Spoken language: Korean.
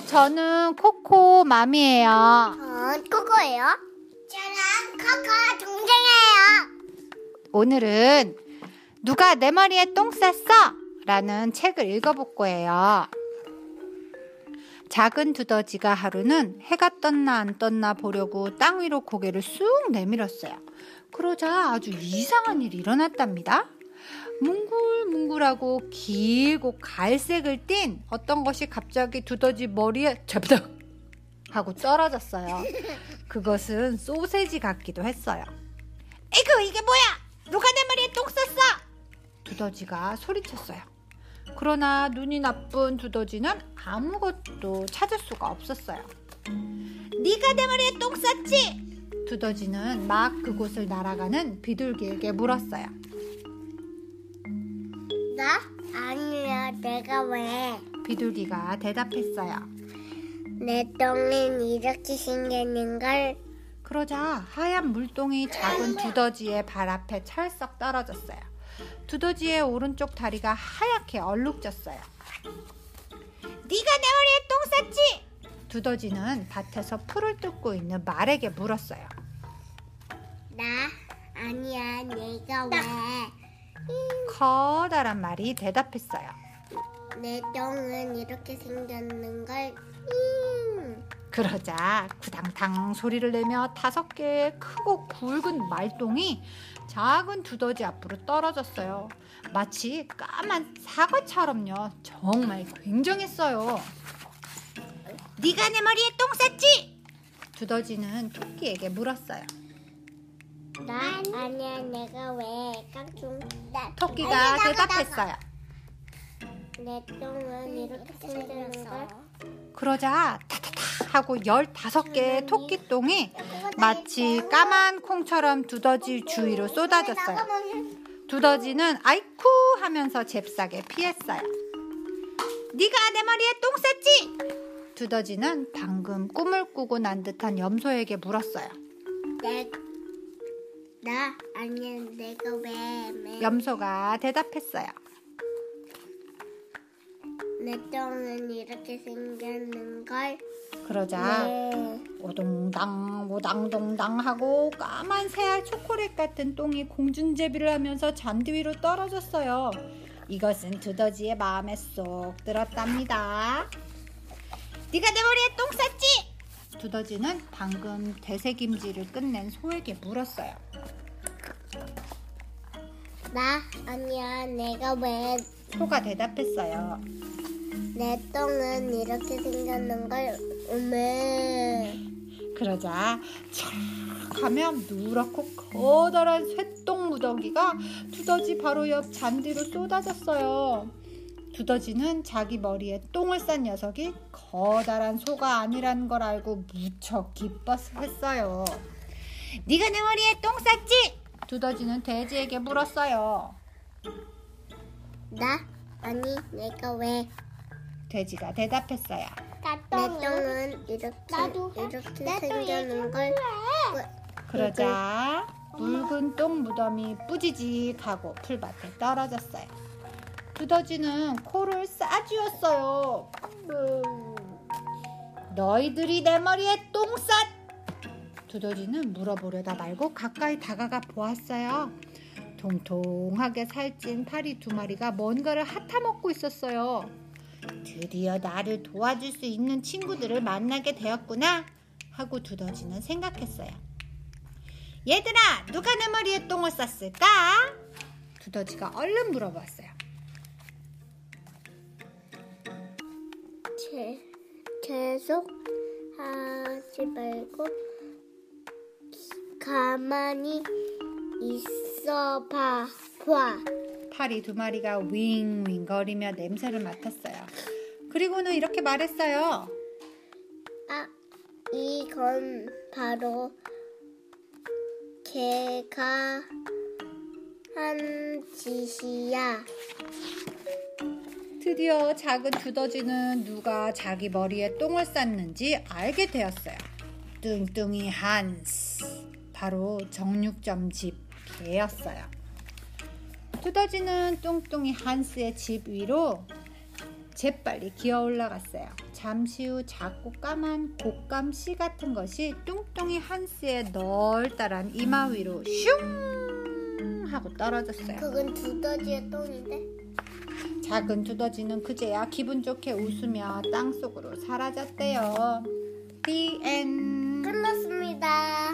저는 코코맘이에요. 전 코코예요. 저는 코코 동생이에요. 오늘은 누가 내 머리에 똥 쌌어? 라는 책을 읽어볼 거예요. 작은 두더지가 하루는 해가 떴나 안 떴나 보려고 땅 위로 고개를 쑥 내밀었어요. 그러자 아주 이상한 일이 일어났답니다. 뭉글뭉글하고 길고 갈색을 띤 어떤 것이 갑자기 두더지 머리에 잡닥 하고 떨어졌어요. 그것은 소세지 같기도 했어요. 에이구, 이게 뭐야? 누가 내 머리에 똥 쌌어? 두더지가 소리쳤어요. 그러나 눈이 나쁜 두더지는 아무것도 찾을 수가 없었어요. 네가 내 머리에 똥 쌌지? 두더지는 막 그곳을 날아가는 비둘기에게 물었어요. 나? 아니야, 내가 왜? 비둘기가 대답했어요. 내 똥은 이렇게 생기는 걸. 그러자 하얀 물똥이 작은 두더지의 발 앞에 찰썩 떨어졌어요. 두더지의 오른쪽 다리가 하얗게 얼룩졌어요. 네가 내 머리에 똥 쌌지? 두더지는 밭에서 풀을 뜯고 있는 말에게 물었어요. 나? 아니야, 내가 왜? 커다란 말이 대답했어요. 내 똥은 이렇게 생겼는걸. 그러자 구당당 소리를 내며 5개의 크고 굵은 말똥이 작은 두더지 앞으로 떨어졌어요. 마치 까만 사과처럼요. 정말 굉장했어요. 네가 내 머리에 똥 쌌지? 두더지는 토끼에게 물었어요. 나? 아니야, 내가 왜? 깡충. 토끼가 대답했어요. 내 똥은 이렇게 생겼어. 그러자 타타타 하고 15개의 토끼 똥이 마치 까만 콩처럼 두더지 주위로 쏟아졌어요. 두더지는 아이쿠 하면서 잽싸게 피했어요. 네가 내 머리에 똥 쌌지? 두더지는 방금 꿈을 꾸고 난 듯한 염소에게 물었어요. 나? 아니야, 내가 왜? 염소가 대답했어요. 내 똥은 이렇게 생겼는걸. 그러자 오동당 오당동당 하고 까만 새알 초콜릿 같은 똥이 공중제비를 하면서 잔디 위로 떨어졌어요. 이것은 두더지의 마음에 쏙 들었답니다. 네가 내 머리에 똥 쌌지? 두더지는 방금 되새김질을 끝낸 소에게 물었어요. 나? 아니야, 내가 왜? 소가 대답했어요. 내 똥은 이렇게 생겼는걸. 어메. 그러자 촤악 하면 누렇고 커다란 쇠똥 무더기가 두더지 바로 옆 잔디로 쏟아졌어요. 두더지는 자기 머리에 똥을 싼 녀석이 커다란 소가 아니란 걸 알고 무척 기뻤어요. 네가 내 머리에 똥 쌌지? 두더지는 돼지에게 물었어요. 나? 아니, 내가 왜? 돼지가 대답했어요. 내 똥은 이렇게 생겼는 걸. 그러자 묽은 똥 무덤이 뿌지직하고 풀밭에 떨어졌어요. 두더지는 코를 싸쥐었어요. 너희들이 내 머리에 똥 쌌? 두더지는 물어보려다 말고 가까이 다가가 보았어요. 통통하게 살찐 파리 2마리가 뭔가를 핥아먹고 있었어요. 드디어 나를 도와줄 수 있는 친구들을 만나게 되었구나 하고 두더지는 생각했어요. 얘들아, 누가 내 머리에 똥을 쌌을까? 두더지가 얼른 물어봤어요. 계속 하지 말고 가만히 있어봐. 파리 2마리가 윙윙거리며 냄새를 맡았어요. 그리고는 이렇게 말했어요. 아, 이건 바로 걔가 한 짓이야. 드디어 작은 두더지는 누가 자기 머리에 똥을 쌌는지 알게 되었어요. 뚱뚱이 한스, 바로 정육점 집 개였어요. 두더지는 뚱뚱이 한스의 집 위로 재빨리 기어 올라갔어요. 잠시 후 작고 까만 곶감 씨 같은 것이 뚱뚱이 한스의 널따란 이마 위로 슝 하고 떨어졌어요. 그건 두더지의 똥인데? 작은 두더지는 그제야 기분 좋게 웃으며 땅속으로 사라졌대요. The end. 끝났습니다.